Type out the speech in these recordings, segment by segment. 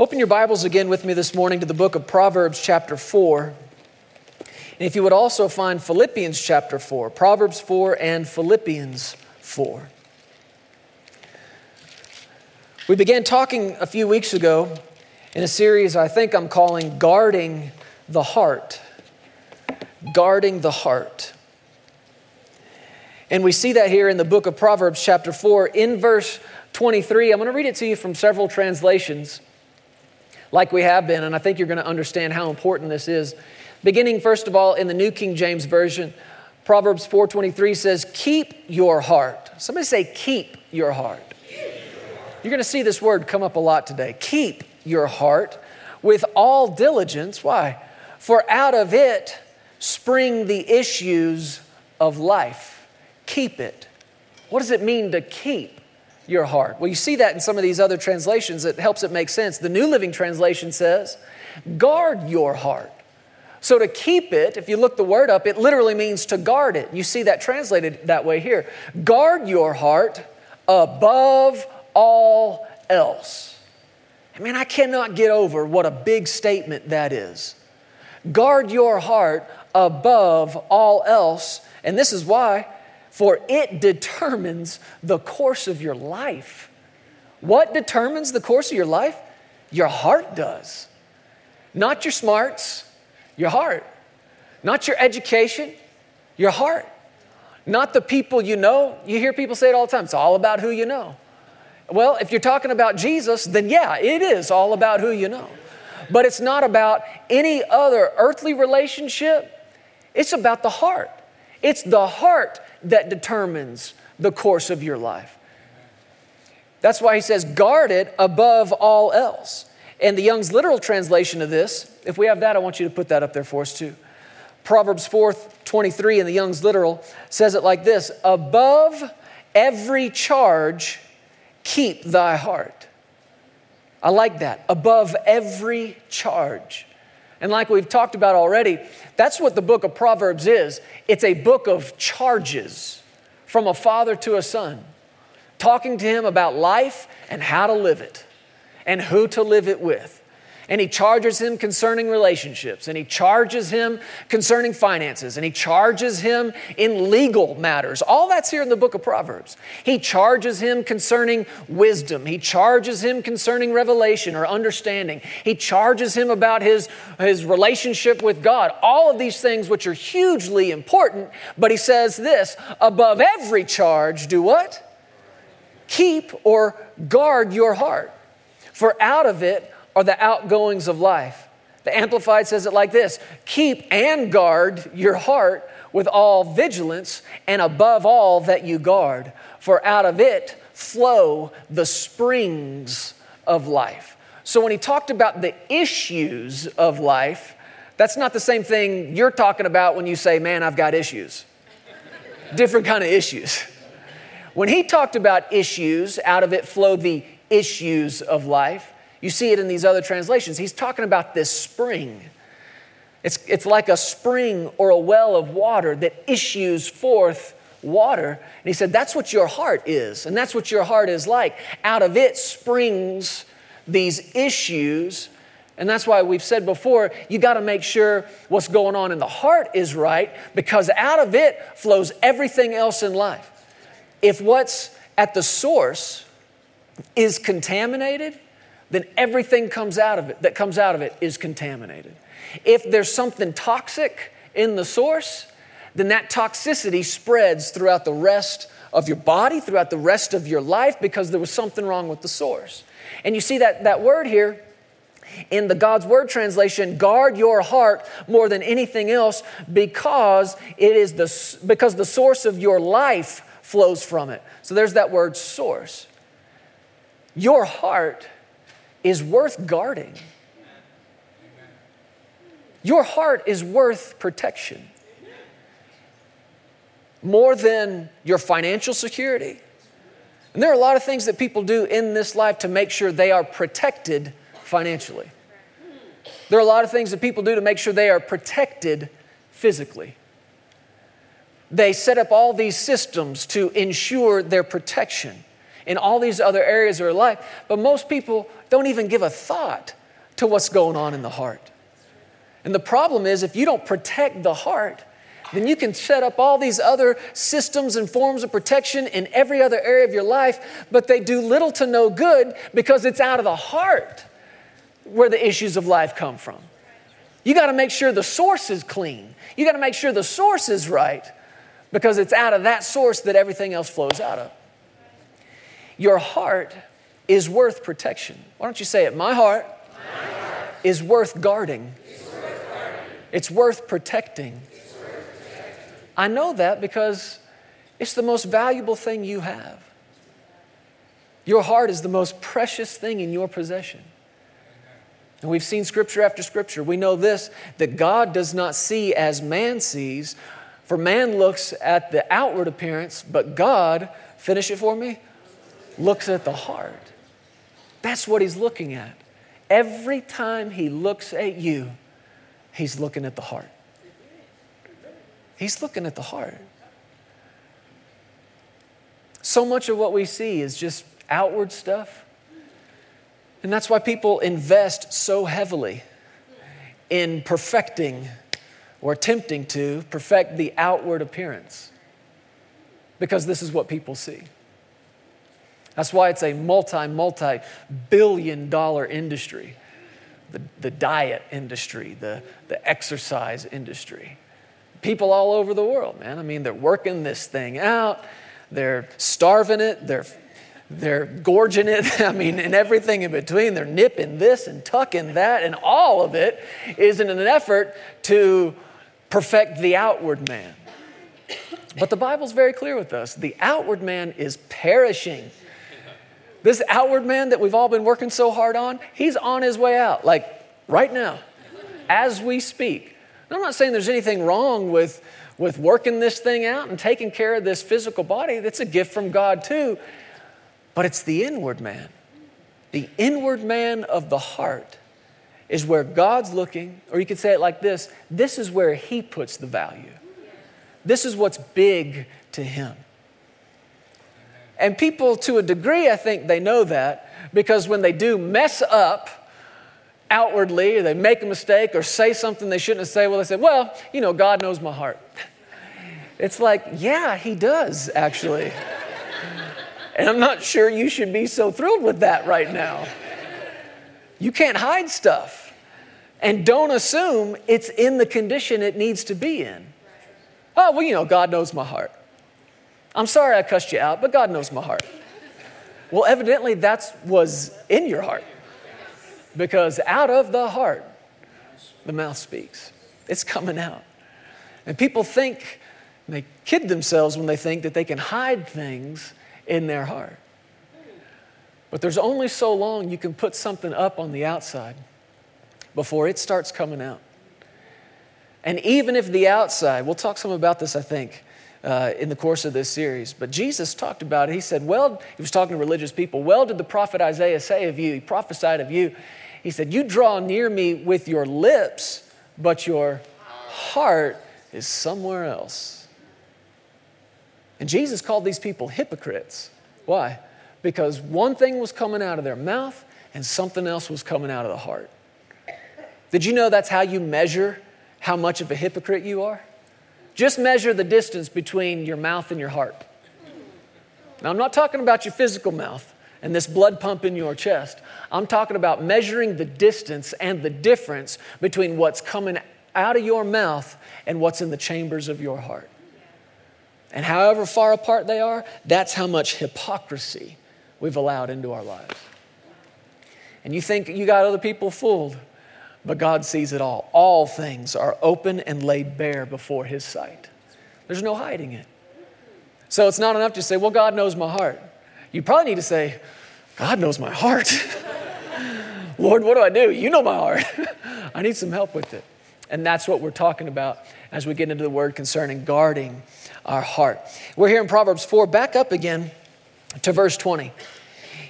Open your Bibles again with me this morning to the book of Proverbs chapter 4. And if you would also find Philippians chapter 4, Proverbs 4 and Philippians 4. We began talking a few weeks ago in a series I think I'm calling Guarding the Heart. Guarding the Heart. And we see that here in the book of Proverbs chapter 4 in verse 23. I'm going to read it to you from several translations like we have been, and I think you're going to understand how important this is. Beginning, first of all, in the New King James Version, Proverbs 4:23 says, keep your heart. Somebody say, keep your heart. You're going to see this word come up a lot today. Keep your heart with all diligence. Why? For out of it spring the issues of life. Keep it. What does it mean to keep your heart? Well, you see that in some of these other translations. It helps it make sense. The New Living Translation says, guard your heart. So to keep it, if you look the word up, it literally means to guard it. You see that translated that way here. Guard your heart above all else. I mean, I cannot get over what a big statement that is. Guard your heart above all else. And this is why, for it determines the course of your life. What determines the course of your life? Your heart does. Not your smarts. Your heart. Not your education, your heart. Not the people you know. You hear people say it all the time. It's all about who you know. Well, if you're talking about Jesus, then yeah, it is all about who you know. But it's not about any other earthly relationship. It's about the heart. It's the heart that determines the course of your life. That's why he says, guard it above all else. And the Young's literal translation of this, if we have that, I want you to put that up there for us too. Proverbs 4:23 in the Young's literal says it like this, above every charge, keep thy heart. I like that, above every charge. And like we've talked about already, that's what the book of Proverbs is. It's a book of charges from a father to a son, talking to him about life and how to live it, and who to live it with. And he charges him concerning relationships, and he charges him concerning finances, and he charges him in legal matters. All that's here in the book of Proverbs. He charges him concerning wisdom. He charges him concerning revelation or understanding. He charges him about his relationship with God. All of these things which are hugely important, but he says this, above every charge, do what? Keep or guard your heart. For out of it are the outgoings of life. The Amplified says it like this, keep and guard your heart with all vigilance and above all that you guard. For out of it flow the springs of life. So when he talked about the issues of life, that's not the same thing you're talking about when you say, man, I've got issues. Different kind of issues. When he talked about issues, out of it flow the issues of life. You see it in these other translations. He's talking about this spring. It's like a spring or a well of water that issues forth water. And he said, that's what your heart is. And that's what your heart is like. Out of it springs these issues. And that's why we've said before, you got to make sure what's going on in the heart is right, because out of it flows everything else in life. If what's at the source is contaminated, then everything comes out of it, that comes out of it is contaminated. If there's something toxic in the source, then that toxicity spreads throughout the rest of your body, throughout the rest of your life, because there was something wrong with the source. And you see that word here in the God's Word translation, guard your heart more than anything else, because it is because the source of your life flows from it. So there's that word source. Your heart is worth guarding. Your heart is worth protection. More than your financial security. And there are a lot of things that people do in this life to make sure they are protected financially. There are a lot of things that people do to make sure they are protected physically. They set up all these systems to ensure their protection. in all these other areas of our life. But most people don't even give a thought to what's going on in the heart. And the problem is, if you don't protect the heart, then you can set up all these other systems and forms of protection in every other area of your life, but they do little to no good because it's out of the heart where the issues of life come from. You got to make sure the source is clean. You got to make sure the source is right, because it's out of that source that everything else flows out of. Your heart is worth protection. Why don't you say it? My heart is worth guarding. It's worth protecting. I know that because it's the most valuable thing you have. Your heart is the most precious thing in your possession. And we've seen scripture after scripture. We know this, that God does not see as man sees, for man looks at the outward appearance, but God, finish it for me, looks at the heart. That's what he's looking at. Every time he looks at you, he's looking at the heart. He's looking at the heart. So much of what we see is just outward stuff. And that's why people invest so heavily in perfecting or attempting to perfect the outward appearance, because this is what people see. That's why it's a multi-billion-dollar industry, the diet industry, the exercise industry. People all over the world, man. I mean, they're working this thing out. They're starving it. They're gorging it. I mean, and everything in between. They're nipping this and tucking that. And all of it is in an effort to perfect the outward man. But the Bible's very clear with us. The outward man is perishing. This outward man that we've all been working so hard on, he's on his way out, like right now, as we speak. And I'm not saying there's anything wrong with working this thing out and taking care of this physical body. That's a gift from God too. But it's the inward man. The inward man of the heart is where God's looking, or you could say it like this. This is where he puts the value. This is what's big to him. And people, to a degree, I think they know that, because when they do mess up outwardly, or they make a mistake or say something they shouldn't say, well, they say, well, you know, God knows my heart. It's like, yeah, he does, actually. And I'm not sure you should be so thrilled with that right now. You can't hide stuff. And don't assume it's in the condition it needs to be in. Oh, well, you know, God knows my heart. I'm sorry I cussed you out, but God knows my heart. Well, evidently that's was in your heart, because out of the heart, the mouth speaks. It's coming out. And people think, and they kid themselves when they think that they can hide things in their heart. But there's only so long you can put something up on the outside before it starts coming out. And even if the outside, we'll talk some about this, I think, in the course of this series. But Jesus talked about it. He said, well, he was talking to religious people, well did the prophet Isaiah say of you, he prophesied of you. He said, you draw near me with your lips, but your heart is somewhere else. And Jesus called these people hypocrites. Why? Because one thing was coming out of their mouth and something else was coming out of the heart. Did you know that's how you measure how much of a hypocrite you are? Just measure the distance between your mouth and your heart. Now, I'm not talking about your physical mouth and this blood pump in your chest. I'm talking about measuring the distance and the difference between what's coming out of your mouth and what's in the chambers of your heart. And however far apart they are, that's how much hypocrisy we've allowed into our lives. And you think you got other people fooled, but God sees it all. All things are open and laid bare before his sight. There's no hiding it. So it's not enough to say, well, God knows my heart. You probably need to say, God knows my heart. Lord, what do I do? You know my heart. I need some help with it. And that's what we're talking about as we get into the word concerning guarding our heart. We're here in Proverbs 4, back up again to verse 20.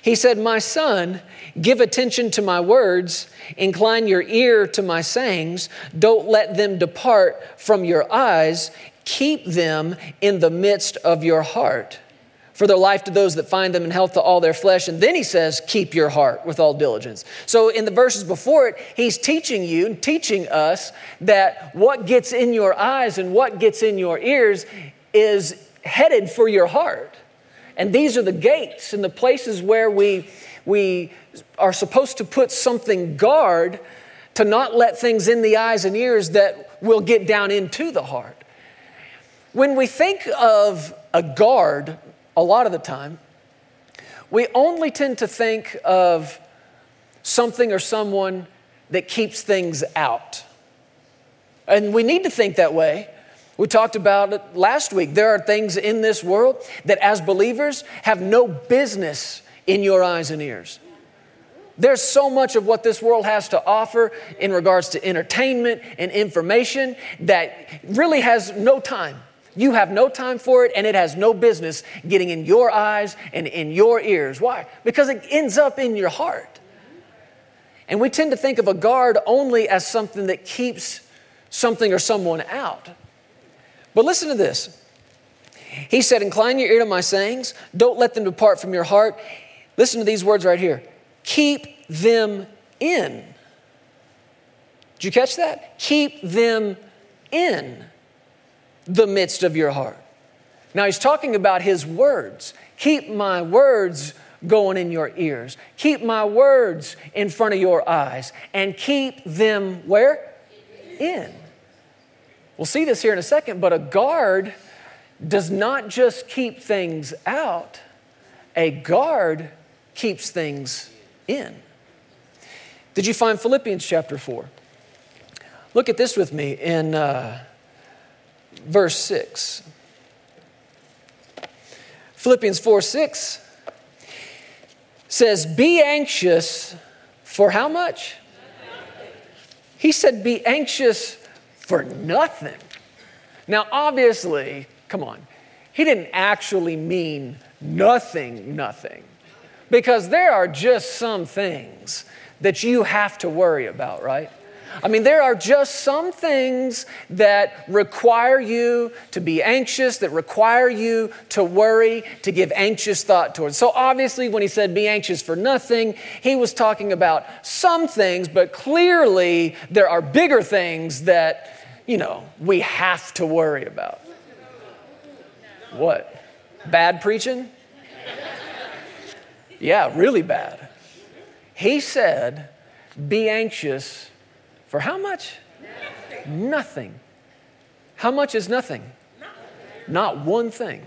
He said, my son, give attention to my words, incline your ear to my sayings, don't let them depart from your eyes, keep them in the midst of your heart, further life to those that find them, and health to all their flesh. And then he says, keep your heart with all diligence. So in the verses before it, he's teaching you and teaching us that what gets in your eyes and what gets in your ears is headed for your heart. And these are the gates and the places where we are supposed to put something guard to not let things in the eyes and ears that will get down into the heart. When we think of a guard, a lot of the time, we only tend to think of something or someone that keeps things out. And we need to think that way. We talked about it last week. There are things in this world that as believers have no business in your eyes and ears. There's so much of what this world has to offer in regards to entertainment and information that really has no time. You have no time for it, and it has no business getting in your eyes and in your ears. Why? Because it ends up in your heart. And we tend to think of a guard only as something that keeps something or someone out. But listen to this. He said, incline your ear to my sayings. Don't let them depart from your heart. Listen to these words right here. Keep them in. Did you catch that? Keep them in the midst of your heart. Now he's talking about his words. Keep my words going in your ears. Keep my words in front of your eyes. And keep them where? In. We'll see this here in a second, but a guard does not just keep things out. A guard keeps things in. Did you find Philippians chapter 4? Look at this with me in verse 6. Philippians 4:6 says, be anxious for how much? He said, be anxious for nothing. Now, obviously, come on, he didn't actually mean nothing. Because there are just some things that you have to worry about, right? I mean, there are just some things that require you to be anxious, that require you to worry, to give anxious thought towards. So obviously, when he said be anxious for nothing, he was talking about some things, but clearly there are bigger things that, we have to worry about. What? Bad preaching? Yeah, really bad. He said, be anxious for how much? Nothing. How much is nothing? Not one thing.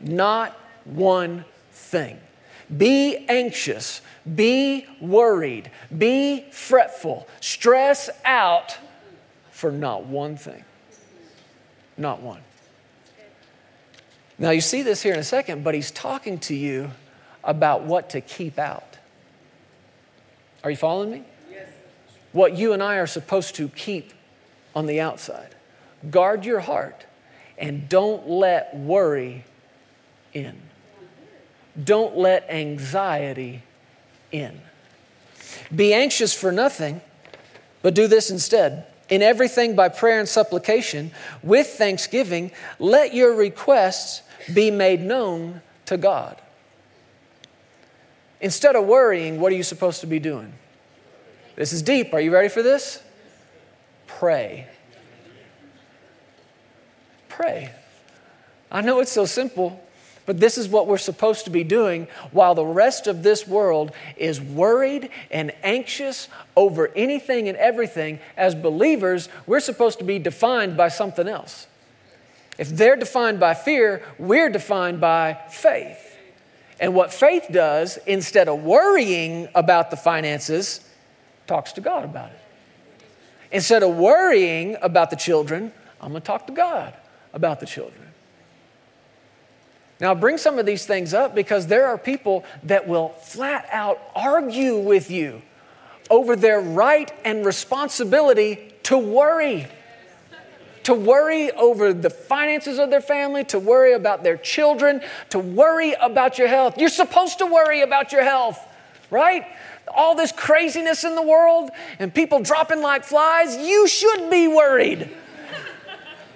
Not one thing. Be anxious, be worried, be fretful, stress out for not one thing. Not one. Now you see this here in a second, but he's talking to you about what to keep out. Are you following me? Yes. What you and I are supposed to keep on the outside. Guard your heart and don't let worry in. Don't let anxiety in. Be anxious for nothing, but do this instead. In everything by prayer and supplication, with thanksgiving, let your requests be made known to God. Instead of worrying, what are you supposed to be doing? This is deep. Are you ready for this? Pray. Pray. I know it's so simple, but this is what we're supposed to be doing while the rest of this world is worried and anxious over anything and everything. As believers, we're supposed to be defined by something else. If they're defined by fear, we're defined by faith. And what faith does, instead of worrying about the finances, talks to God about it. Instead of worrying about the children, I'm going to talk to God about the children. Now, I bring some of these things up because there are people that will flat out argue with you over their right and responsibility to worry. To worry over the finances of their family, to worry about their children, to worry about your health. You're supposed to worry about your health, right? All this craziness in the world and people dropping like flies, you should be worried.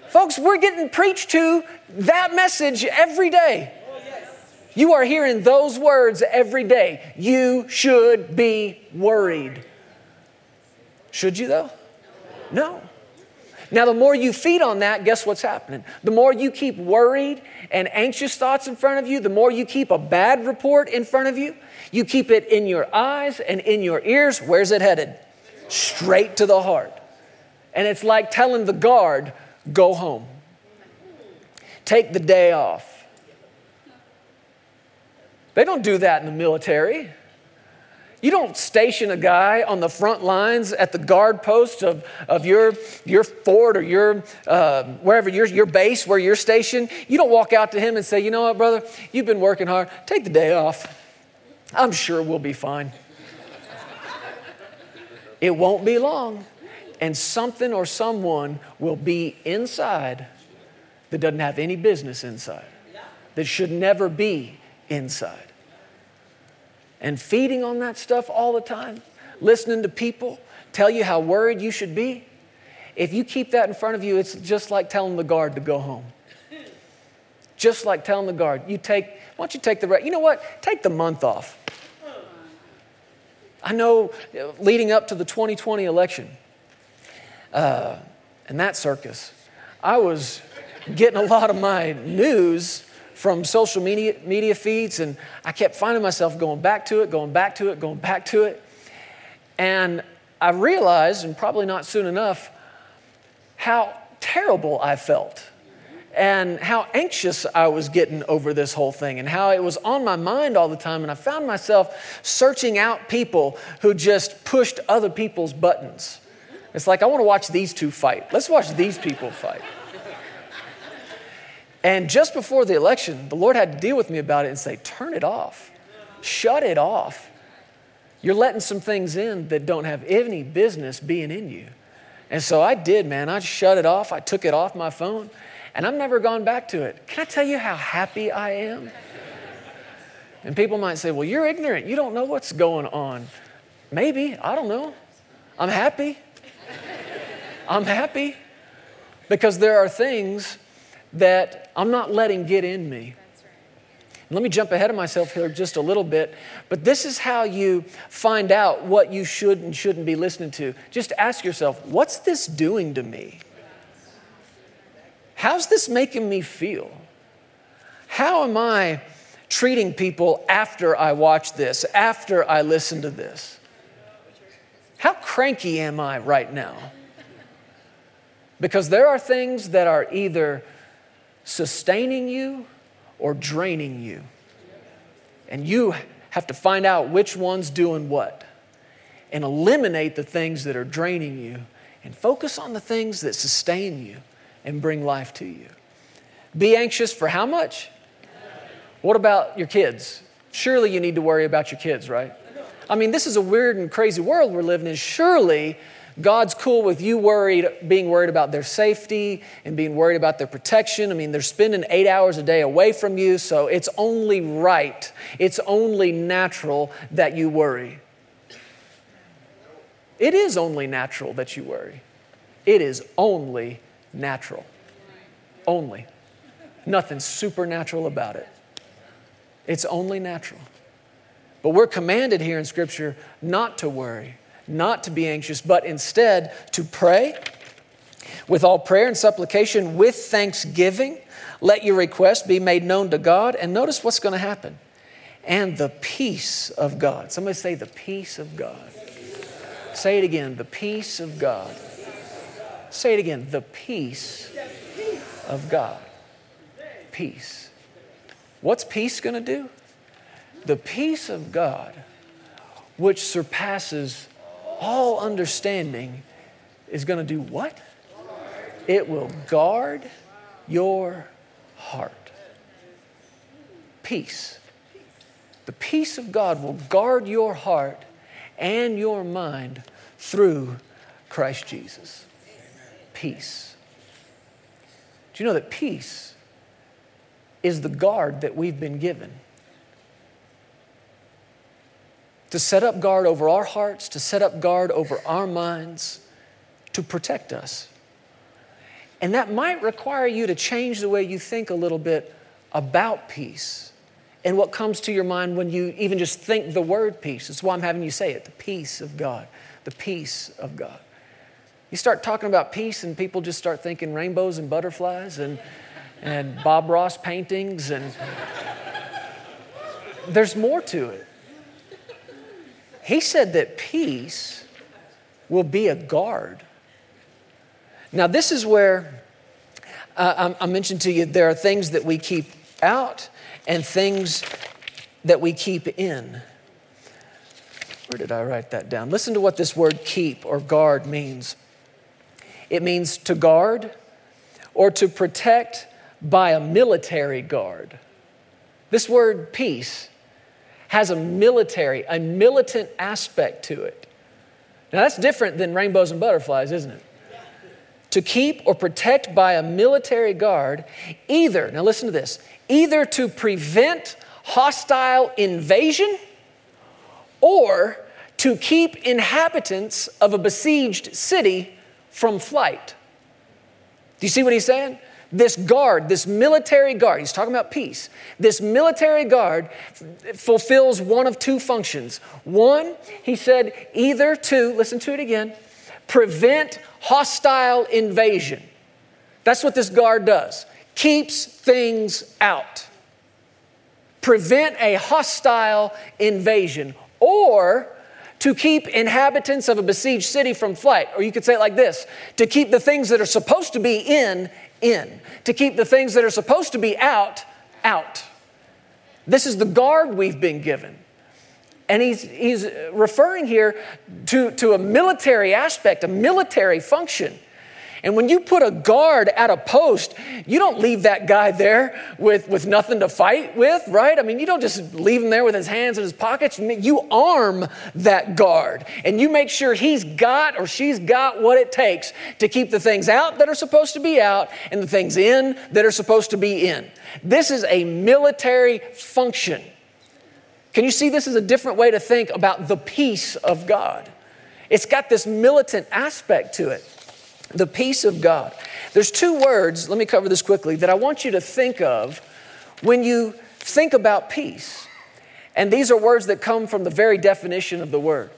Folks, we're getting preached to that message every day. Oh, yes. You are hearing those words every day. You should be worried. Should you though? No. Now, the more you feed on that, guess what's happening? The more you keep worried and anxious thoughts in front of you, the more you keep a bad report in front of you, you keep it in your eyes and in your ears. Where's it headed? Straight to the heart. And it's like telling the guard, go home. Take the day off. They don't do that in the military. You don't station a guy on the front lines at the guard post of your fort or your wherever your base where you're stationed. You don't walk out to him and say, you know what, brother, you've been working hard. Take the day off. I'm sure we'll be fine. It won't be long, and something or someone will be inside that doesn't have any business inside, that should never be inside. And feeding on that stuff all the time, listening to people tell you how worried you should be. If you keep that in front of you, it's just like telling the guard to go home. Just like telling the guard, why don't you take you know what? Take the month off. I know leading up to the 2020 election and that circus, I was getting a lot of my news from social media feeds, and I kept finding myself going back to it. And I realized, and probably not soon enough, how terrible I felt and how anxious I was getting over this whole thing and how it was on my mind all the time. And I found myself searching out people who just pushed other people's buttons. It's like, I want to watch these two fight. Let's watch these people fight. And just before the election, the Lord had to deal with me about it and say, turn it off. Shut it off. You're letting some things in that don't have any business being in you. And so I did, man. I shut it off. I took it off my phone, and I've never gone back to it. Can I tell you how happy I am? And people might say, well, you're ignorant. You don't know what's going on. Maybe. I don't know. I'm happy because there are things that I'm not letting get in me. And let me jump ahead of myself here just a little bit, but this is how you find out what you should and shouldn't be listening to. Just ask yourself, what's this doing to me? How's this making me feel? How am I treating people after I watch this, after I listen to this? How cranky am I right now? Because there are things that are either sustaining you or draining you. And you have to find out which one's doing what and eliminate the things that are draining you and focus on the things that sustain you and bring life to you. Be anxious for how much? What about your kids? Surely you need to worry about your kids, right? I mean, this is a weird and crazy world we're living in. Surely God's cool with you being worried about their safety and being worried about their protection. I mean, they're spending 8 hours a day away from you, so it's only right. It's only natural that you worry. It is only natural that you worry. It is only natural. Only. Nothing supernatural about it. It's only natural. But we're commanded here in Scripture not to worry, not to be anxious, but instead to pray with all prayer and supplication with thanksgiving. Let your request be made known to God. And notice what's going to happen. And the peace of God. Somebody say the peace of God. Say it again. The peace of God. Say it again. The peace of God. Peace. What's peace going to do? The peace of God, which surpasses all understanding, is going to do what? It will guard your heart. Peace. The peace of God will guard your heart and your mind through Christ Jesus. Peace. Do you know that peace is the guard that we've been given? To set up guard over our hearts, to set up guard over our minds, to protect us. And that might require you to change the way you think a little bit about peace and what comes to your mind when you even just think the word peace. That's why I'm having you say it, the peace of God, the peace of God. You start talking about peace and people just start thinking rainbows and butterflies and Bob Ross paintings, and there's more to it. He said that peace will be a guard. Now, this is where I mentioned to you there are things that we keep out and things that we keep in. Where did I write that down? Listen to what this word keep or guard means. It means to guard or to protect by a military guard. This word peace has a militant aspect to it. Now, that's different than rainbows and butterflies, isn't it? To keep or protect by a military guard, either, now listen to this, either to prevent hostile invasion or to keep inhabitants of a besieged city from flight. Do you see what he's saying? This guard, this military guard, he's talking about peace. This military guard fulfills one of two functions. One, he said, either to, listen to it again, prevent hostile invasion. That's what this guard does. Keeps things out. Prevent a hostile invasion. Or to keep inhabitants of a besieged city from flight. Or you could say it like this. To keep the things that are supposed to be in. To keep the things that are supposed to be out. This is the guard we've been given. And he's referring here to a military aspect, a military function. And when you put a guard at a post, you don't leave that guy there with nothing to fight with, right? I mean, you don't just leave him there with his hands in his pockets. You arm that guard, and you make sure he's got or she's got what it takes to keep the things out that are supposed to be out and the things in that are supposed to be in. This is a military function. Can you see this is a different way to think about the peace of God? It's got this militant aspect to it. The peace of God. There's two words, let me cover this quickly, that I want you to think of when you think about peace. And these are words that come from the very definition of the word.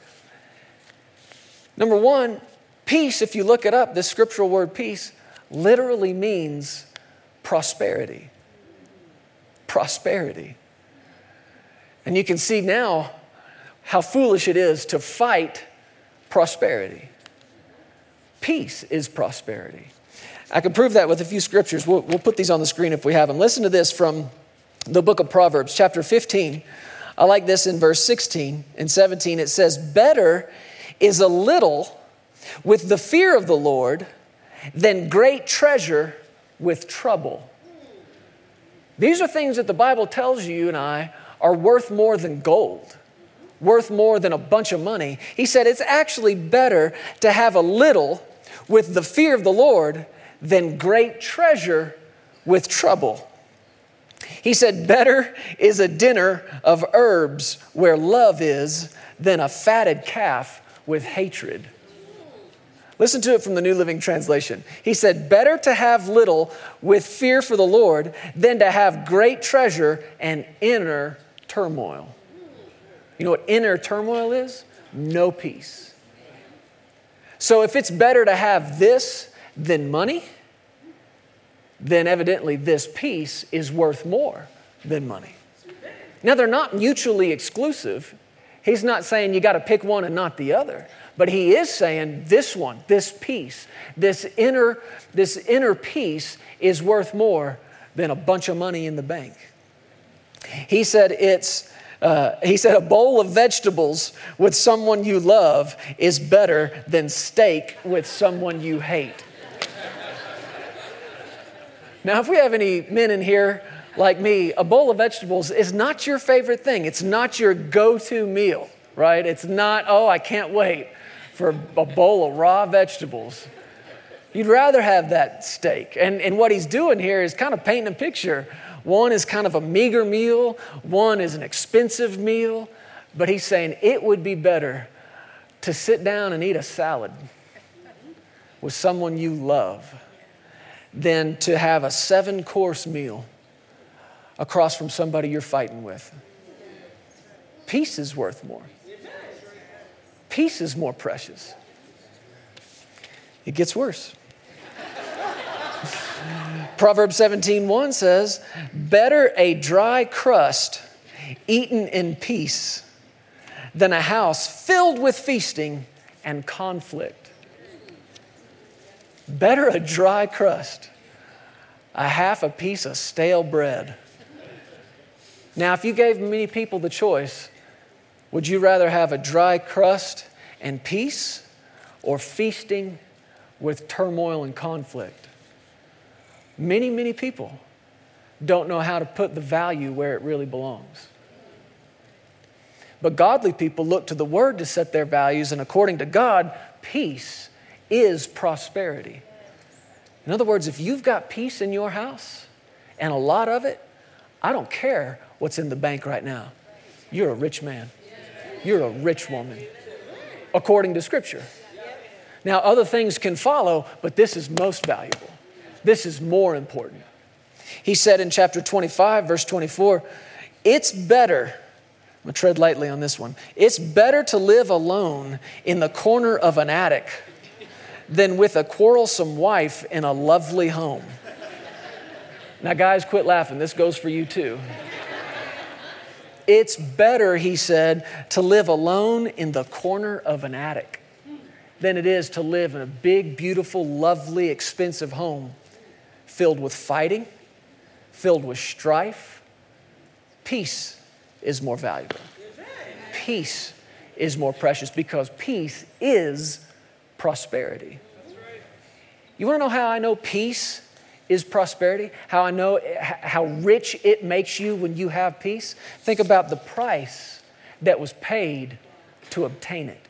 Number one, peace, if you look it up, this scriptural word peace literally means prosperity. Prosperity. And you can see now how foolish it is to fight prosperity. Peace is prosperity. I can prove that with a few scriptures. We'll put these on the screen if we have them. Listen to this from the book of Proverbs, chapter 15. I like this in verse 16 and 17. It says, "Better is a little with the fear of the Lord than great treasure with trouble." These are things that the Bible tells you and I are worth more than gold, worth more than a bunch of money. He said it's actually better to have a little with the fear of the Lord than great treasure with trouble. He said, "Better is a dinner of herbs where love is than a fatted calf with hatred." Listen to it from the New Living Translation. He said, "Better to have little with fear for the Lord than to have great treasure and inner turmoil." You know what inner turmoil is? No peace. So if it's better to have this than money, then evidently this peace is worth more than money. Now, they're not mutually exclusive. He's not saying you got to pick one and not the other. But he is saying this one, this peace, this inner peace is worth more than a bunch of money in the bank. He said a bowl of vegetables with someone you love is better than steak with someone you hate. Now, if we have any men in here like me, a bowl of vegetables is not your favorite thing. It's not your go-to meal, right? It's not, oh, I can't wait for a bowl of raw vegetables. You'd rather have that steak. And what he's doing here is kind of painting a picture. One is kind of a meager meal. One is an expensive meal. But he's saying it would be better to sit down and eat a salad with someone you love than to have a 7-course meal across from somebody you're fighting with. Peace is worth more. Peace is more precious. It gets worse. Proverbs 17:1 says, better a dry crust eaten in peace than a house filled with feasting and conflict. Better a dry crust, a half a piece of stale bread. Now, if you gave many people the choice, would you rather have a dry crust and peace or feasting with turmoil and conflict? Many, many people don't know how to put the value where it really belongs. But godly people look to the Word to set their values, and according to God, peace is prosperity. In other words, if you've got peace in your house, and a lot of it, I don't care what's in the bank right now. You're a rich man. You're a rich woman, according to Scripture. Now, other things can follow, but this is most valuable. This is more important. He said in chapter 25, verse 24, it's better, I'm going to tread lightly on this one, it's better to live alone in the corner of an attic than with a quarrelsome wife in a lovely home. Now, guys, quit laughing. This goes for you too. It's better, he said, to live alone in the corner of an attic than it is to live in a big, beautiful, lovely, expensive home filled with fighting, filled with strife. Peace is more valuable. Peace is more precious because peace is prosperity. You want to know how I know peace is prosperity? How I know how rich it makes you when you have peace? Think about the price that was paid to obtain it.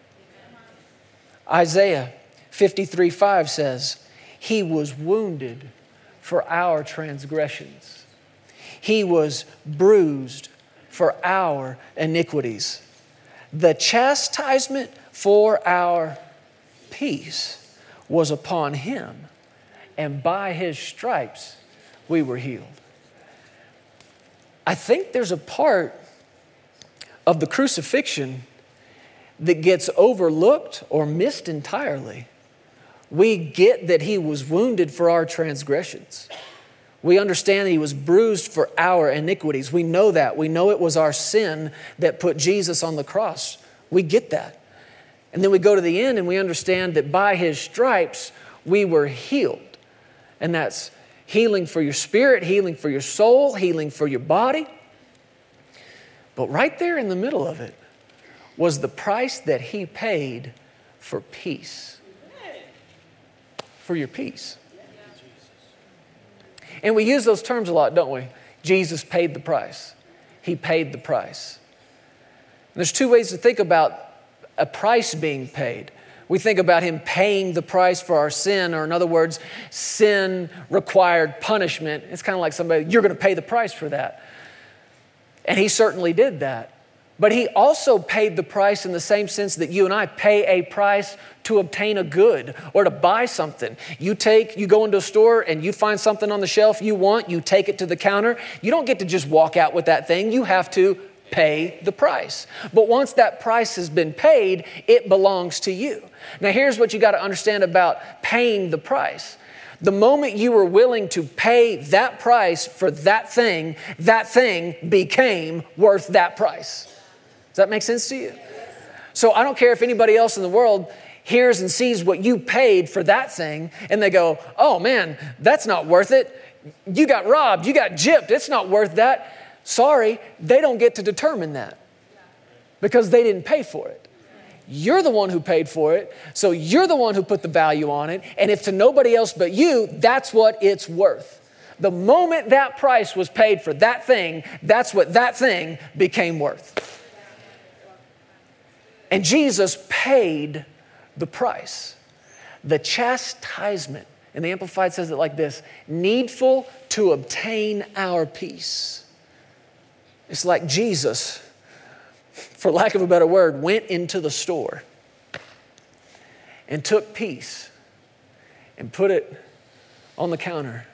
Isaiah 53:5 says, he was wounded for our transgressions. He was bruised for our iniquities. The chastisement for our peace was upon him, and by his stripes we were healed. I think there's a part of the crucifixion that gets overlooked or missed entirely. We get that he was wounded for our transgressions. We understand that he was bruised for our iniquities. We know that. We know it was our sin that put Jesus on the cross. We get that. And then we go to the end and we understand that by his stripes we were healed. And that's healing for your spirit, healing for your soul, healing for your body. But right there in the middle of it was the price that he paid for peace. For your peace. And we use those terms a lot, don't we? Jesus paid the price. He paid the price. And there's two ways to think about a price being paid. We think about him paying the price for our sin, or in other words, sin required punishment. It's kind of like somebody, you're going to pay the price for that. And he certainly did that. But he also paid the price in the same sense that you and I pay a price to obtain a good or to buy something. You go into a store and you find something on the shelf you want, you take it to the counter. You don't get to just walk out with that thing. You have to pay the price. But once that price has been paid, it belongs to you. Now, here's what you got to understand about paying the price. The moment you were willing to pay that price for that thing became worth that price. Does that make sense to you? So I don't care if anybody else in the world hears and sees what you paid for that thing and they go, oh man, that's not worth it. You got robbed, you got gypped, it's not worth that. Sorry, they don't get to determine that because they didn't pay for it. You're the one who paid for it, so you're the one who put the value on it, and if to nobody else but you, that's what it's worth. The moment that price was paid for that thing, that's what that thing became worth. And Jesus paid the price. The chastisement, and the Amplified says it like this, needful to obtain our peace. It's like Jesus, for lack of a better word, went into the store and took peace and put it on the counter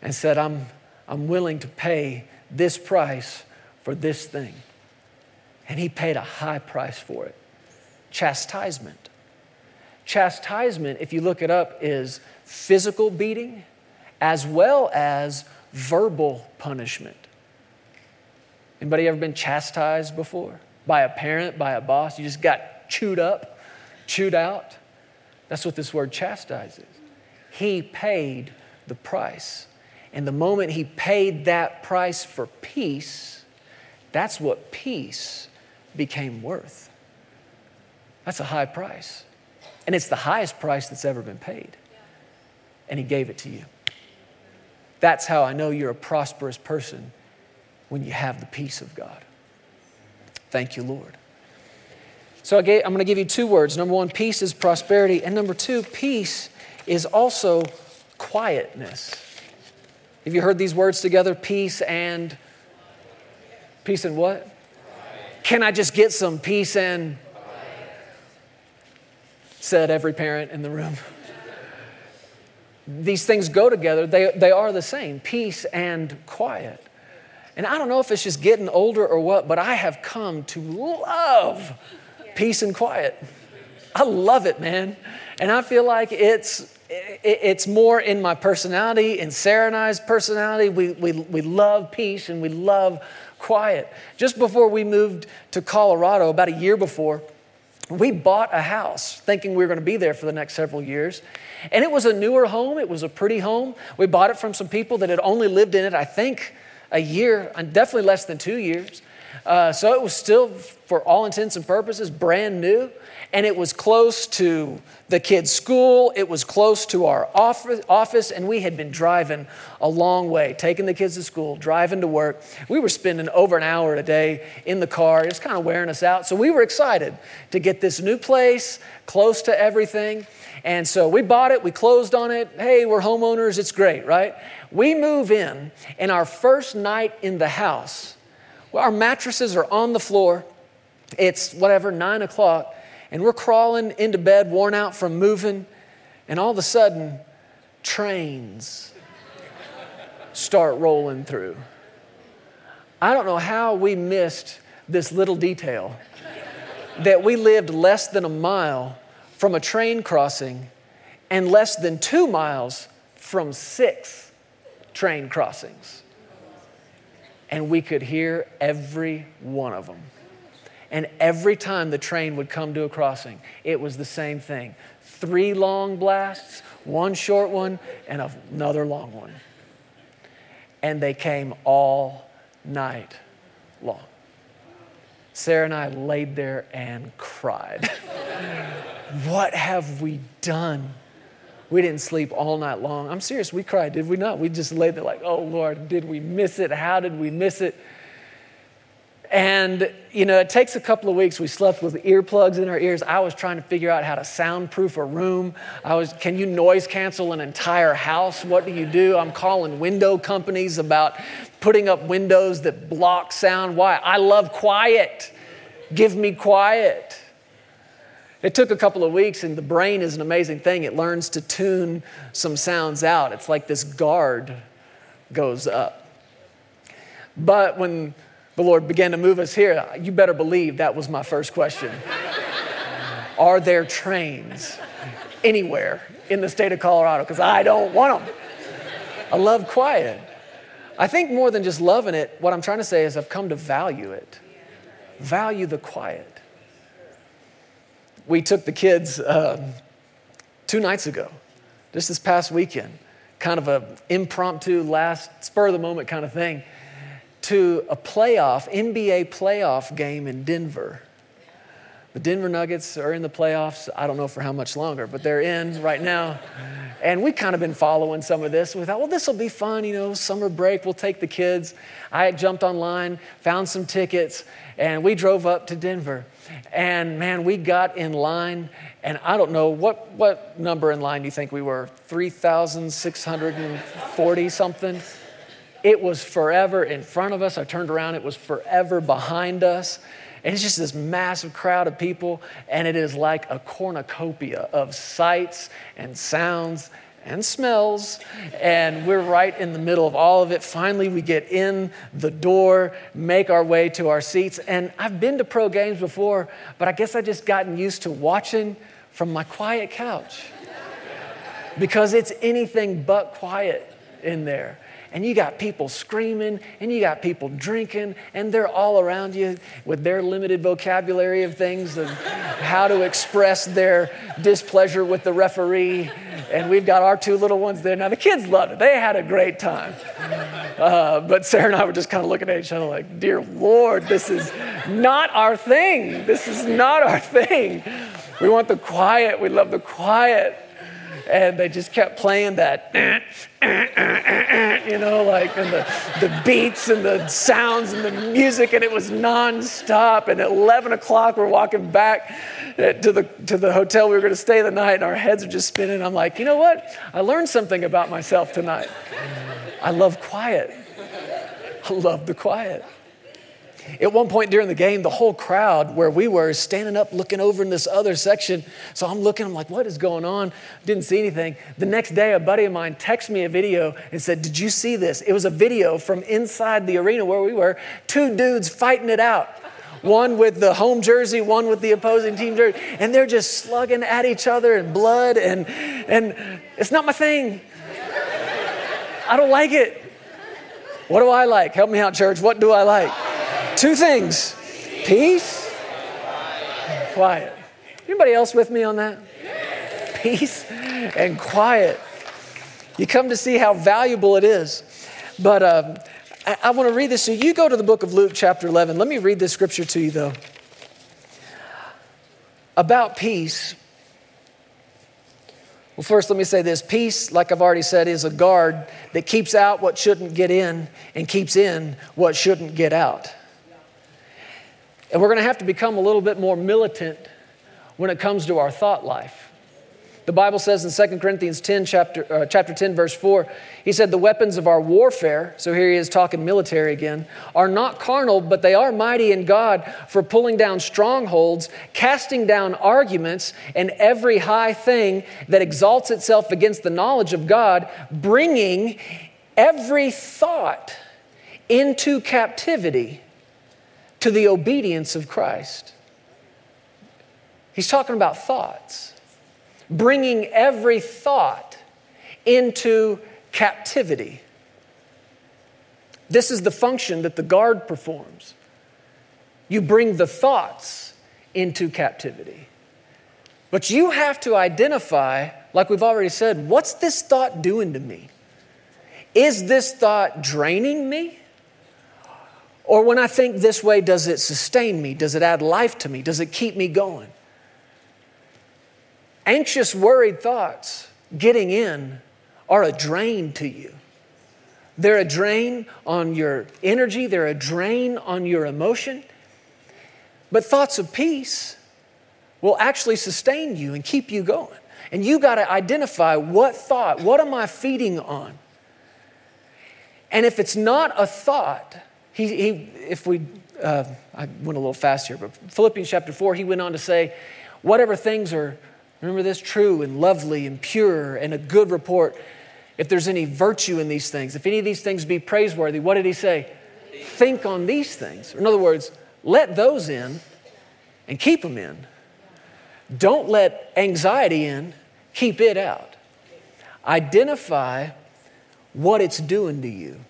and said, I'm I'm willing to pay this price for this thing. And he paid a high price for it. Chastisement. Chastisement, if you look it up, is physical beating as well as verbal punishment. Anybody ever been chastised before? By a parent, by a boss? You just got chewed up, chewed out? That's what this word chastise is. He paid the price. And the moment he paid that price for peace, that's what peace became worth. That's a high price. And it's the highest price that's ever been paid. And he gave it to you. That's how I know you're a prosperous person, when you have the peace of God. Thank you, Lord. So I'm going to give you two words. Number one, peace is prosperity. And number two, peace is also quietness. Have you heard these words together? Peace and what? Quiet. Can I just get some peace and quiet? Said every parent in the room. These things go together. They are the same. Peace and quiet. And I don't know if it's just getting older or what, but I have come to love peace and quiet. I love it, man. And I feel like it's more in my personality, in Sarah and I's personality. We love peace and we love quiet. Just before we moved to Colorado, about a year before, we bought a house thinking we were going to be there for the next several years. And it was a newer home. It was a pretty home. We bought it from some people that had only lived in it, I think, a year, and definitely less than 2 years. So it was still, for all intents and purposes, brand new. And it was close to the kids' school. It was close to our office. And we had been driving a long way, taking the kids to school, driving to work. We were spending over an hour a day in the car. It was kind of wearing us out. So we were excited to get this new place, close to everything. And so we bought it. We closed on it. Hey, we're homeowners. It's great, right? We move in, and our first night in the house, well, our mattresses are on the floor. It's 9:00, and we're crawling into bed, worn out from moving, and all of a sudden, trains start rolling through. I don't know how we missed this little detail that we lived less than a mile from a train crossing and less than 2 miles from 6 train crossings. And we could hear every one of them. And every time the train would come to a crossing, it was the same thing. 3 long blasts, 1 short one, and another long one. And they came all night long. Sarah and I laid there and cried. What have we done? We didn't sleep all night long. I'm serious, we cried, did we not? We just laid there like, oh, Lord, did we miss it? How did we miss it? And, it takes a couple of weeks. We slept with earplugs in our ears. I was trying to figure out how to soundproof a room. Can you noise cancel an entire house? What do you do? I'm calling window companies about putting up windows that block sound. Why? I love quiet. Give me quiet. It took a couple of weeks, and the brain is an amazing thing. It learns to tune some sounds out. It's like this guard goes up. But when the Lord began to move us here, you better believe that was my first question. Are there trains anywhere in the state of Colorado? Because I don't want them. I love quiet. I think more than just loving it, what I'm trying to say is I've come to value it. Value the quiet. We took the kids 2 nights ago, just this past weekend, kind of an impromptu, last spur of the moment kind of thing, to a NBA playoff game in Denver. The Denver Nuggets are in the playoffs. I don't know for how much longer, but they're in right now. And we've kind of been following some of this. We thought, well, this will be fun, summer break. We'll take the kids. I had jumped online, found some tickets, and we drove up to Denver. And, man, we got in line, and I don't know, what number in line do you think we were? 3,640-something. It was forever in front of us. I turned around. It was forever behind us. And it's just this massive crowd of people, and it is like a cornucopia of sights and sounds and smells, and we're right in the middle of all of it. Finally, we get in the door, make our way to our seats, and I've been to pro games before, but I guess I just gotten used to watching from my quiet couch because it's anything but quiet in there. And you got people screaming, and you got people drinking, and they're all around you with their limited vocabulary of things, of how to express their displeasure with the referee. And we've got our two little ones there. Now, the kids loved it. They had a great time. But Sarah and I were just kind of looking at each other like, dear Lord, this is not our thing. This is not our thing. We want the quiet. We love the quiet. And they just kept playing that, and the beats and the sounds and the music, and it was nonstop. And at 11 o'clock, we're walking back to the hotel we were going to stay the night, and our heads are just spinning. I'm like, you know what? I learned something about myself tonight. I love quiet. I love the quiet. At one point during the game, the whole crowd where we were is standing up looking over in this other section. So I'm like, what is going on? Didn't see anything. The next day, a buddy of mine texted me a video and said, did you see this? It was a video from inside the arena where we were, two dudes fighting it out. One with the home jersey, one with the opposing team jersey. And they're just slugging at each other and blood. And it's not my thing. I don't like it. What do I like? Help me out, church. What do I like? Two things, peace, quiet. Anybody else with me on that? Yes. Peace and quiet. You come to see how valuable it is. But I want to read this. So you go to the book of Luke chapter 11. Let me read this scripture to you though. About peace. Well, first, let me say this. Peace, like I've already said, is a guard that keeps out what shouldn't get in and keeps in what shouldn't get out. And we're going to have to become a little bit more militant when it comes to our thought life. The Bible says in 2 Corinthians 10, chapter 10, verse 4, he said, the weapons of our warfare, so here he is talking military again, are not carnal, but they are mighty in God for pulling down strongholds, casting down arguments, and every high thing that exalts itself against the knowledge of God, bringing every thought into captivity to the obedience of Christ. He's talking about thoughts. Bringing every thought into captivity. This is the function that the guard performs. You bring the thoughts into captivity. But you have to identify, like we've already said, what's this thought doing to me? Is this thought draining me? Or when I think this way, does it sustain me? Does it add life to me? Does it keep me going? Anxious, worried thoughts getting in are a drain to you. They're a drain on your energy. They're a drain on your emotion. But thoughts of peace will actually sustain you and keep you going. And you got to identify what thought, what am I feeding on? And if it's not a thought, I went a little fast here, but Philippians chapter 4, he went on to say, whatever things are, remember this, true and lovely and pure and a good report, if there's any virtue in these things, if any of these things be praiseworthy, what did he say? Think on these things. In other words, let those in and keep them in. Don't let anxiety in, keep it out. Identify what it's doing to you.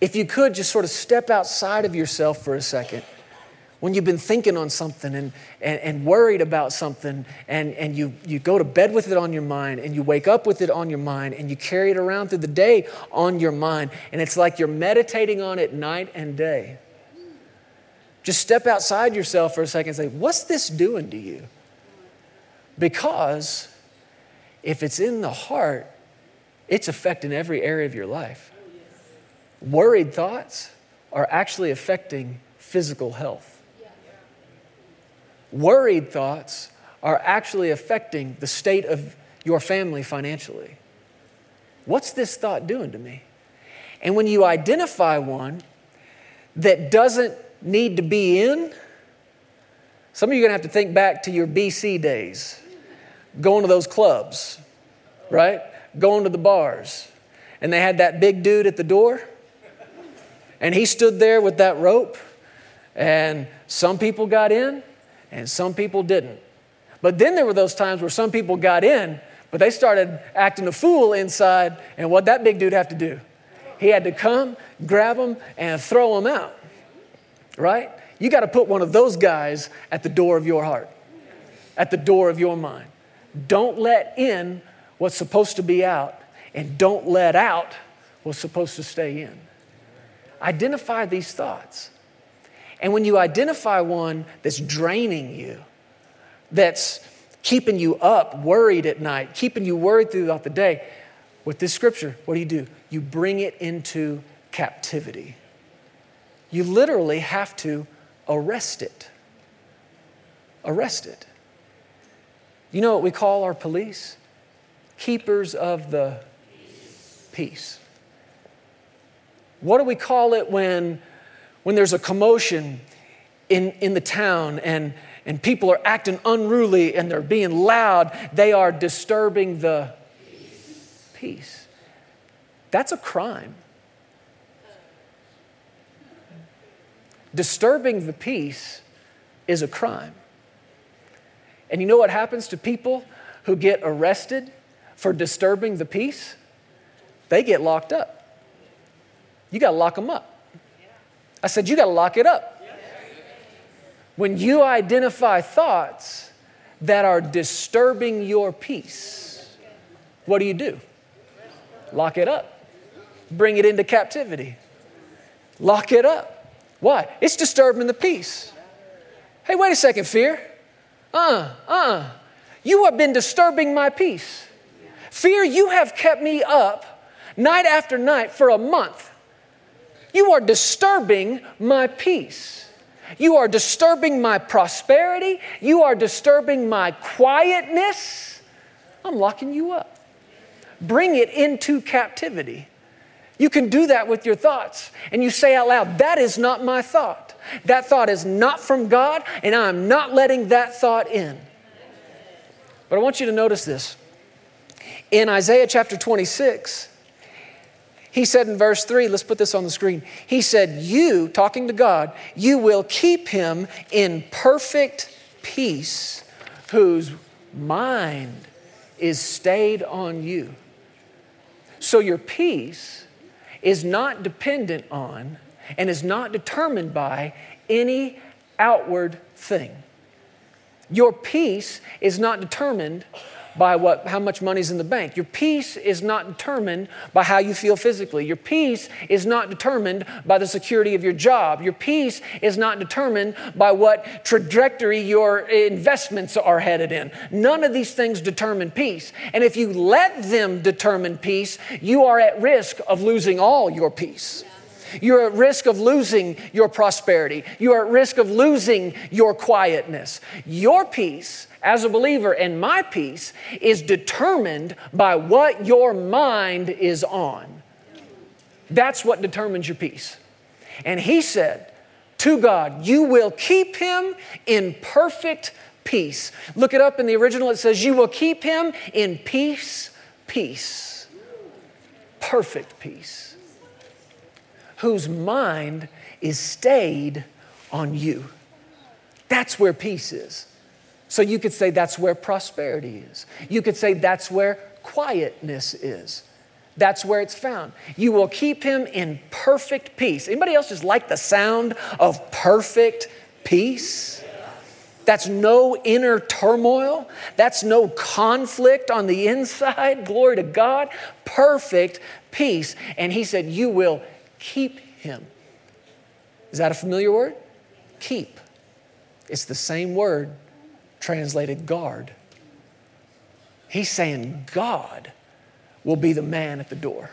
If you could just sort of step outside of yourself for a second, when you've been thinking on something and worried about something and you go to bed with it on your mind and you wake up with it on your mind and you carry it around through the day on your mind and it's like you're meditating on it night and day. Just step outside yourself for a second and say, what's this doing to you? Because if it's in the heart, it's affecting every area of your life. Worried thoughts are actually affecting physical health. Worried thoughts are actually affecting the state of your family financially. What's this thought doing to me? And when you identify one that doesn't need to be in, some of you are going to have to think back to your BC days, going to those clubs, right? going to the bars. And they had that big dude at the door. And he stood there with that rope. And some people got in and some people didn't. But then there were those times where some people got in, but they started acting a fool inside. And what'd that big dude have to do? He had to come, grab them, and throw them out. Right? You got to put one of those guys at the door of your heart, at the door of your mind. Don't let in what's supposed to be out, and don't let out what's supposed to stay in. Identify these thoughts. And when you identify one that's draining you, that's keeping you up, worried at night, keeping you worried throughout the day, with this scripture, what do? You bring it into captivity. You literally have to arrest it. Arrest it. You know what we call our police? Keepers of the peace. What do we call it when there's a commotion in the town and people are acting unruly and they're being loud? They are disturbing the peace. That's a crime. Disturbing the peace is a crime. And you know what happens to people who get arrested for disturbing the peace? They get locked up. You got to lock them up. I said, you got to lock it up. When you identify thoughts that are disturbing your peace, what do? Lock it up. Bring it into captivity. Lock it up. Why? It's disturbing the peace. Hey, wait a second, fear. You have been disturbing my peace. Fear, you have kept me up night after night for a month. You are disturbing my peace. You are disturbing my prosperity. You are disturbing my quietness. I'm locking you up. Bring it into captivity. You can do that with your thoughts, and you say out loud, that is not my thought. That thought is not from God, and I'm not letting that thought in. But I want you to notice this. In Isaiah chapter 26, he said in verse 3, let's put this on the screen. He said, you, talking to God, you will keep him in perfect peace whose mind is stayed on you. So your peace is not dependent on and is not determined by any outward thing. Your peace is not determined by how much money's in the bank. Your peace is not determined by how you feel physically. Your peace is not determined by the security of your job. Your peace is not determined by what trajectory your investments are headed in. None of these things determine peace. And if you let them determine peace, you are at risk of losing all your peace. You're at risk of losing your prosperity. You're at risk of losing your quietness. Your peace as a believer, and my peace, is determined by what your mind is on. That's what determines your peace. And he said to God, you will keep him in perfect peace. Look it up in the original. It says, you will keep him in peace. Perfect peace. Whose mind is stayed on you. That's where peace is. So you could say that's where prosperity is. You could say that's where quietness is. That's where it's found. You will keep him in perfect peace. Anybody else just like the sound of perfect peace? That's no inner turmoil. That's no conflict on the inside. Glory to God. Perfect peace. And he said, you will keep him. Is that a familiar word? Keep. It's the same word translated guard. He's saying God will be the man at the door.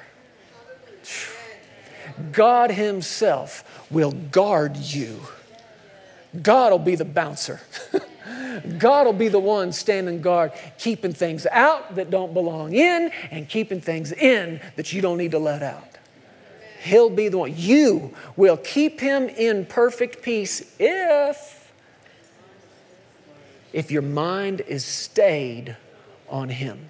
God himself will guard you. God will be the bouncer. God will be the one standing guard, keeping things out that don't belong in and keeping things in that you don't need to let out. He'll be the one. You will keep him in perfect peace if your mind is stayed on him.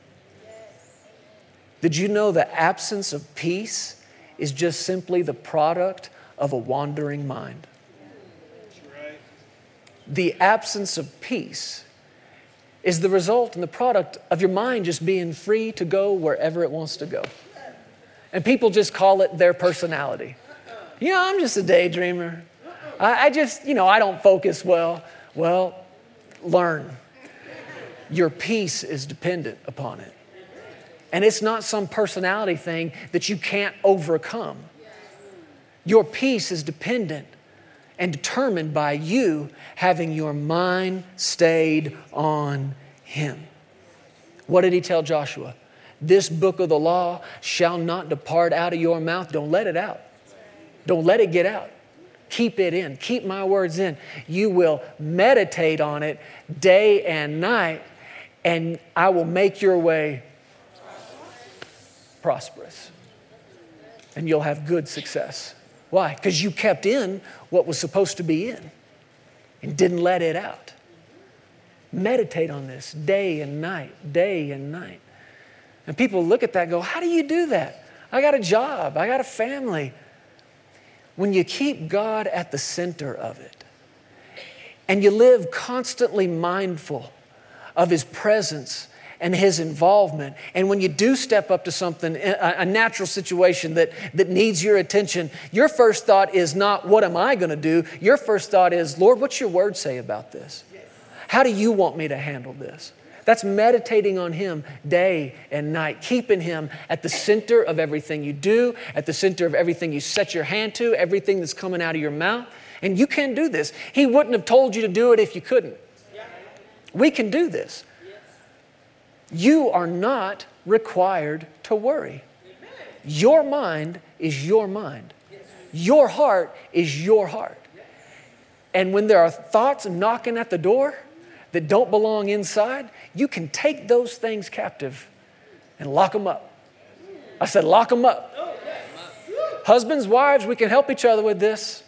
Did you know the absence of peace is just simply the product of a wandering mind? The absence of peace is the result and the product of your mind just being free to go wherever it wants to go. And people just call it their personality. You know, I'm just a daydreamer. I just, you know, I don't focus well. Well, learn. Your peace is dependent upon it. And it's not some personality thing that you can't overcome. Your peace is dependent and determined by you having your mind stayed on Him. What did He tell Joshua? This book of the law shall not depart out of your mouth. Don't let it out. Don't let it get out. Keep it in. Keep my words in. You will meditate on it day and night, and I will make your way prosperous. And you'll have good success. Why? Because you kept in what was supposed to be in and didn't let it out. Meditate on this day and night, day and night. And people look at that and go, how do you do that? I got a job. I got a family. When you keep God at the center of it and you live constantly mindful of His presence and His involvement, and when you do step up to something, a natural situation that needs your attention, your first thought is not, what am I going to do? Your first thought is, Lord, what's your word say about this? How do you want me to handle this? That's meditating on Him day and night, keeping Him at the center of everything you do, at the center of everything you set your hand to, everything that's coming out of your mouth. And you can do this. He wouldn't have told you to do it if you couldn't. We can do this. You are not required to worry. Your mind is your mind. Your heart is your heart. And when there are thoughts knocking at the door that don't belong inside, you can take those things captive and lock them up. I said, lock them up. Husbands, wives, we can help each other with this.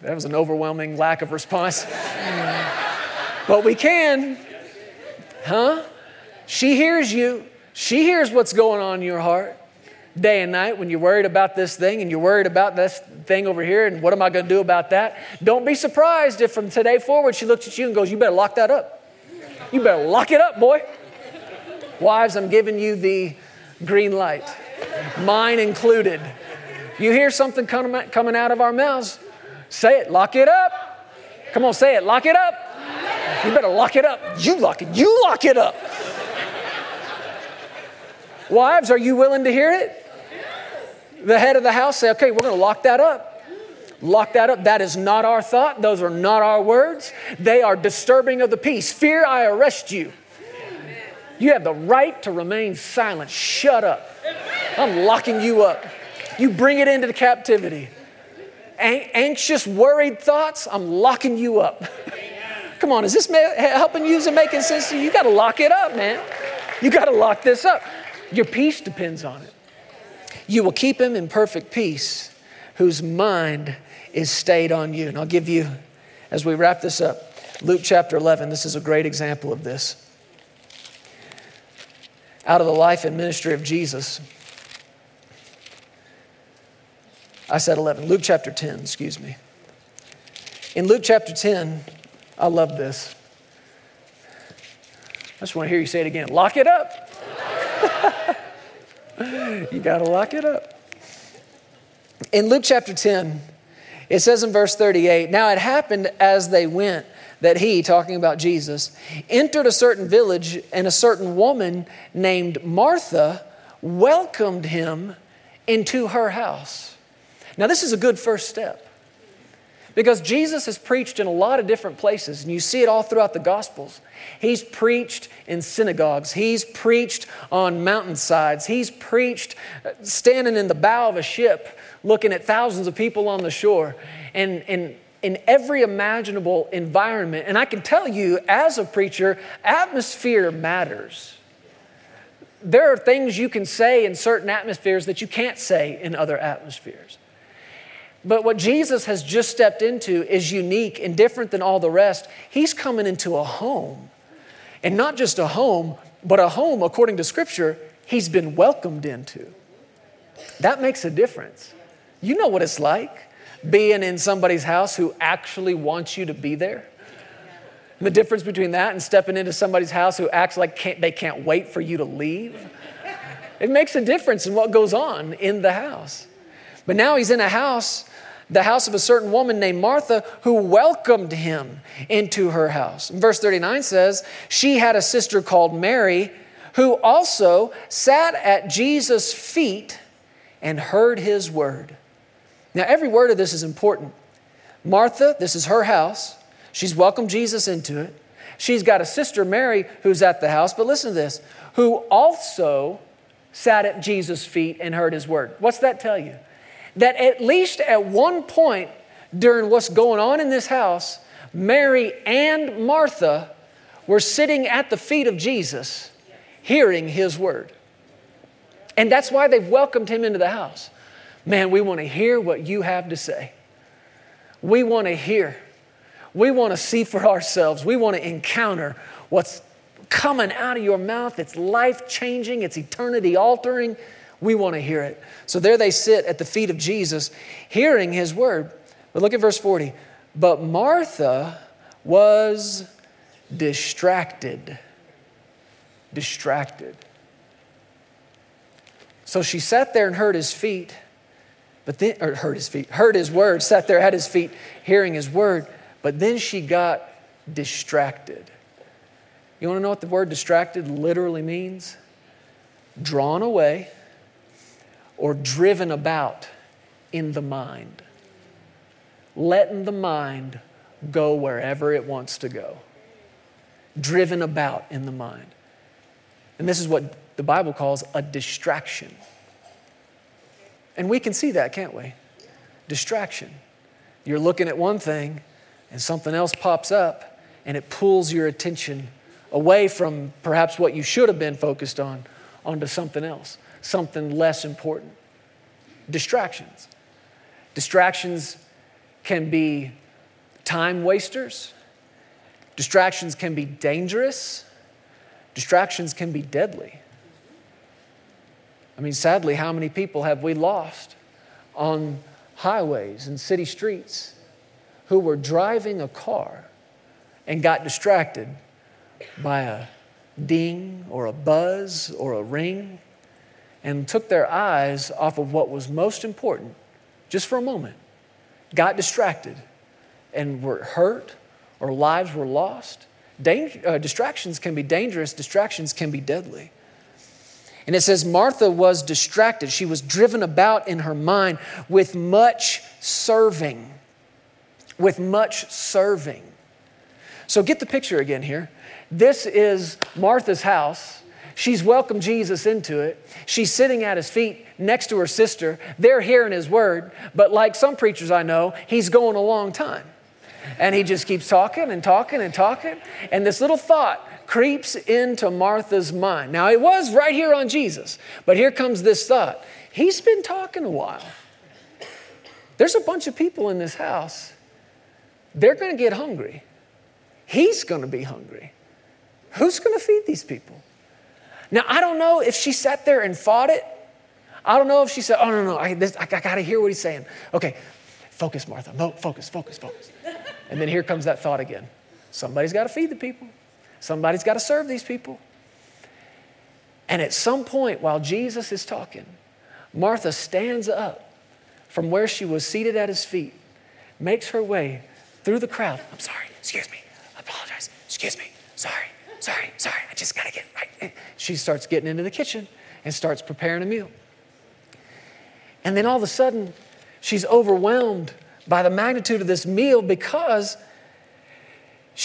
That was an overwhelming lack of response. But we can. Huh? She hears you. She hears what's going on in your heart day and night when you're worried about this thing and you're worried about this thing over here and what am I going to do about that? Don't be surprised if from today forward she looks at you and goes, you better lock that up. You better lock it up, boy. Wives, I'm giving you the green light, mine included. You hear something coming out of our mouths, say it, lock it up. Come on, say it, lock it up. You better lock it up. You lock it up. Wives, are you willing to hear it? The head of the house say, okay, we're going to lock that up. Lock that up. That is not our thought. Those are not our words. They are disturbing of the peace. Fear, I arrest you. You have the right to remain silent. Shut up. I'm locking you up. You bring it into the captivity. Anxious, worried thoughts, I'm locking you up. Come on, is this helping you? Is it making sense to you? You got to lock it up, man. You got to lock this up. Your peace depends on it. You will keep him in perfect peace whose mind is stayed on you. And I'll give you, as we wrap this up, Luke chapter 11. This is a great example of this. Out of the life and ministry of Jesus. I said 11. Luke chapter 10, excuse me. In Luke chapter 10... I love this. I just want to hear you say it again. Lock it up. You got to lock it up. In Luke chapter 10, it says in verse 38, now it happened as they went that he, talking about Jesus, entered a certain village, and a certain woman named Martha welcomed him into her house. Now this is a good first step. Because Jesus has preached in a lot of different places, and you see it all throughout the Gospels. He's preached in synagogues. He's preached on mountainsides. He's preached standing in the bow of a ship, looking at thousands of people on the shore, and in every imaginable environment. And I can tell you, as a preacher, atmosphere matters. There are things you can say in certain atmospheres that you can't say in other atmospheres. But what Jesus has just stepped into is unique and different than all the rest. He's coming into a home. And not just a home, but a home, according to Scripture, he's been welcomed into. That makes a difference. You know what it's like being in somebody's house who actually wants you to be there. And the difference between that and stepping into somebody's house who acts like they can't wait for you to leave. It makes a difference in what goes on in the house. But now he's in a house, the house of a certain woman named Martha, who welcomed him into her house. And verse 39 says, she had a sister called Mary, who also sat at Jesus' feet and heard his word. Now, every word of this is important. Martha, this is her house. She's welcomed Jesus into it. She's got a sister, Mary, who's at the house. But listen to this, who also sat at Jesus' feet and heard his word. What's that tell you? That at least at one point during what's going on in this house, Mary and Martha were sitting at the feet of Jesus, hearing his word. And that's why they've welcomed him into the house. Man, we want to hear what you have to say. We want to hear. We want to see for ourselves. We want to encounter what's coming out of your mouth. It's life-changing. It's eternity-altering. We want to hear it. So there they sit at the feet of Jesus, hearing his word. But look at verse 40. But Martha was distracted. Distracted. So she sat there and heard his feet. But then, or heard his feet, heard his word, sat there at his feet, hearing his word. But then she got distracted. You want to know what the word distracted literally means? Drawn away or driven about in the mind. Letting the mind go wherever it wants to go. Driven about in the mind. And this is what the Bible calls a distraction. And we can see that, can't we? Distraction. You're looking at one thing and something else pops up and it pulls your attention away from perhaps what you should have been focused on, onto something else, something less important. Distractions. Distractions can be time wasters. Distractions can be dangerous. Distractions can be deadly. I mean, sadly, how many people have we lost on highways and city streets who were driving a car and got distracted by a ding or a buzz or a ring and took their eyes off of what was most important just for a moment, got distracted and were hurt or lives were lost? Distractions can be dangerous. Distractions can be deadly. And it says, Martha was distracted. She was driven about in her mind with much serving. With much serving. So get the picture again here. This is Martha's house. She's welcomed Jesus into it. She's sitting at his feet next to her sister. They're hearing his word. But like some preachers I know, he's going a long time. And he just keeps talking and talking and talking. And this little thought creeps into Martha's mind. Now, it was right here on Jesus, but here comes this thought. He's been talking a while. There's a bunch of people in this house. They're going to get hungry. He's going to be hungry. Who's going to feed these people? Now, I don't know if she sat there and fought it. I don't know if she said, oh, no, I got to hear what he's saying. Okay, focus, Martha. Focus. And then here comes that thought again. Somebody's got to feed the people. Somebody's got to serve these people. And at some point while Jesus is talking, Martha stands up from where she was seated at his feet, makes her way through the crowd. I'm sorry, excuse me, I apologize, excuse me, sorry, I just got to get right. She starts getting into the kitchen and starts preparing a meal. And then all of a sudden, she's overwhelmed by the magnitude of this meal because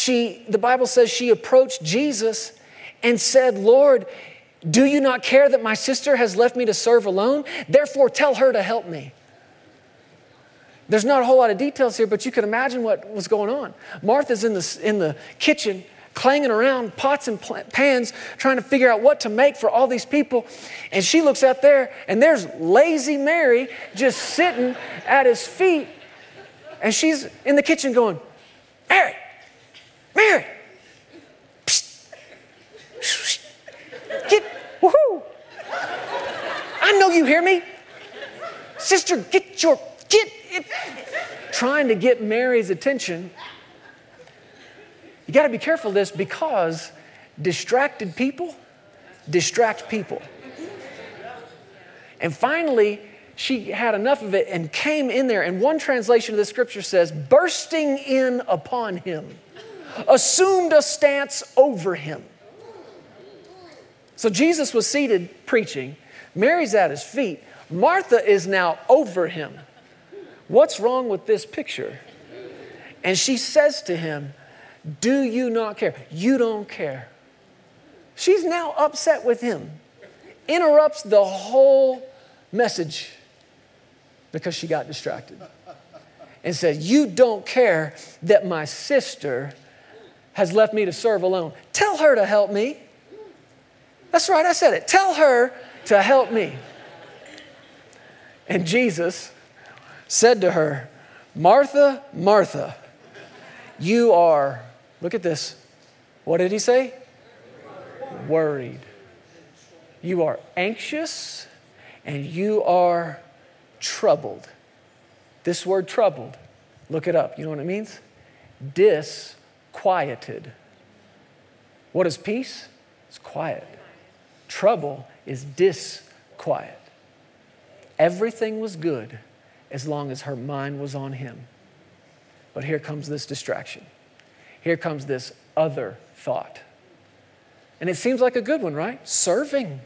the Bible says she approached Jesus and said, Lord, do you not care that my sister has left me to serve alone? Therefore, tell her to help me. There's not a whole lot of details here, but you can imagine what was going on. Martha's in the kitchen, clanging around pots and pans, trying to figure out what to make for all these people. And she looks out there, and there's lazy Mary just sitting at his feet. And she's in the kitchen going, Mary, get, woohoo, me? Sister, get it. Trying to get Mary's attention. You got to be careful of this, because distracted people distract people. And finally, she had enough of it and came in there. And one translation of the scripture says, bursting in upon him, assumed a stance over him. So Jesus was seated preaching. Mary's at his feet. Martha is now over him. What's wrong with this picture? And she says to him, do you not care? You don't care. She's now upset with him. Interrupts the whole message because she got distracted. And said, you don't care that my sister has left me to serve alone. Tell her to help me. That's right, I said it. Tell her to help me. And Jesus said to her, Martha, Martha, you are, look at this. What did he say? Worried. You are anxious and you are troubled. This word troubled, look it up. You know what it means? Disquieted. What is peace? It's quiet. Trouble is disquiet. Everything was good as long as her mind was on him. But here comes this distraction. Here comes this other thought. And it seems like a good one, right? Serving.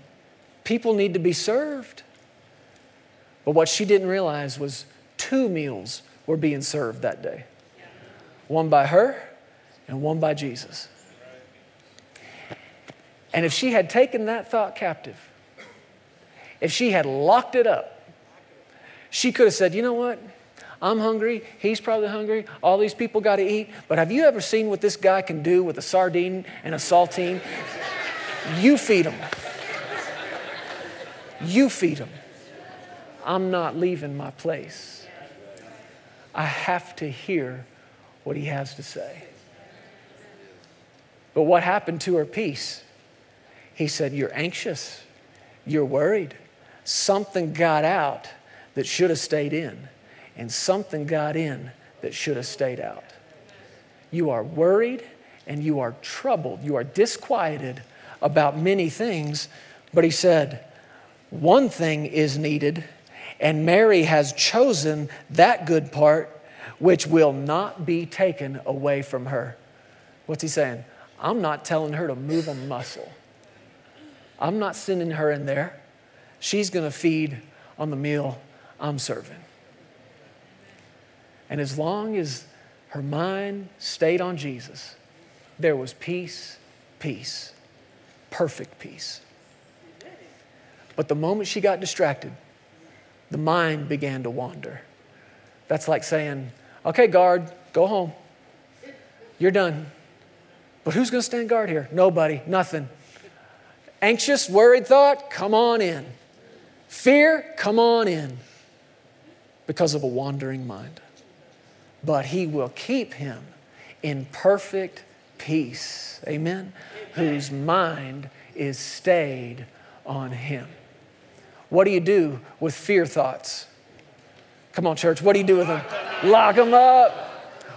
People need to be served. But what she didn't realize was 2 meals were being served that day. One by her and one by Jesus. And if she had taken that thought captive, if she had locked it up, she could have said, you know what? I'm hungry. He's probably hungry. All these people got to eat. But have you ever seen what this guy can do with a sardine and a saltine? You feed him. You feed him. I'm not leaving my place. I have to hear what he has to say. But what happened to her peace? He said, you're anxious. You're worried. Something got out that should have stayed in. And something got in that should have stayed out. You are worried and you are troubled. You are disquieted about many things. But he said, one thing is needed, and Mary has chosen that good part which will not be taken away from her. What's he saying? I'm not telling her to move a muscle. I'm not sending her in there. She's going to feed on the meal I'm serving. And as long as her mind stayed on Jesus, there was peace, peace, perfect peace. But the moment she got distracted, the mind began to wander. That's like saying, okay, guard, go home. You're done. But who's going to stand guard here? Nobody, nothing. Anxious, worried thought, come on in. Fear, come on in. Because of a wandering mind. But he will keep him in perfect peace, amen, whose mind is stayed on him. What do you do with fear thoughts? Come on, church, what do you do with them? Lock them up.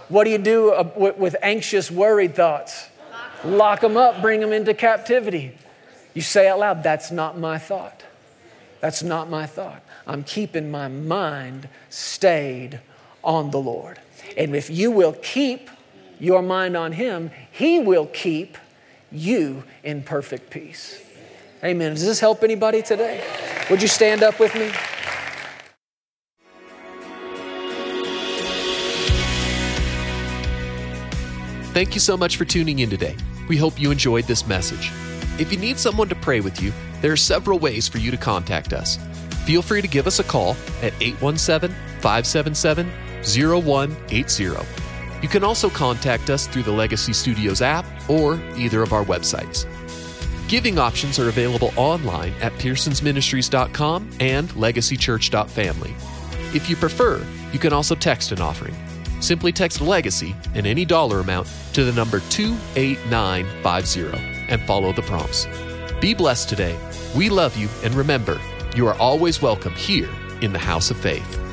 What do you do with anxious, worried thoughts? Lock them up, bring them into captivity. You say out loud, that's not my thought. That's not my thought. I'm keeping my mind stayed on the Lord. And if you will keep your mind on him, he will keep you in perfect peace. Amen. Does this help anybody today? Would you stand up with me? Thank you so much for tuning in today. We hope you enjoyed this message. If you need someone to pray with you, there are several ways for you to contact us. Feel free to give us a call at 817-577-0180. You can also contact us through the Legacy Studios app or either of our websites. Giving options are available online at pearsonsministries.com and legacychurch.family. If you prefer, you can also text an offering. Simply text Legacy and any dollar amount to the number 28950 and follow the prompts. Be blessed today. We love you, and remember, You are always welcome here in the House of Faith.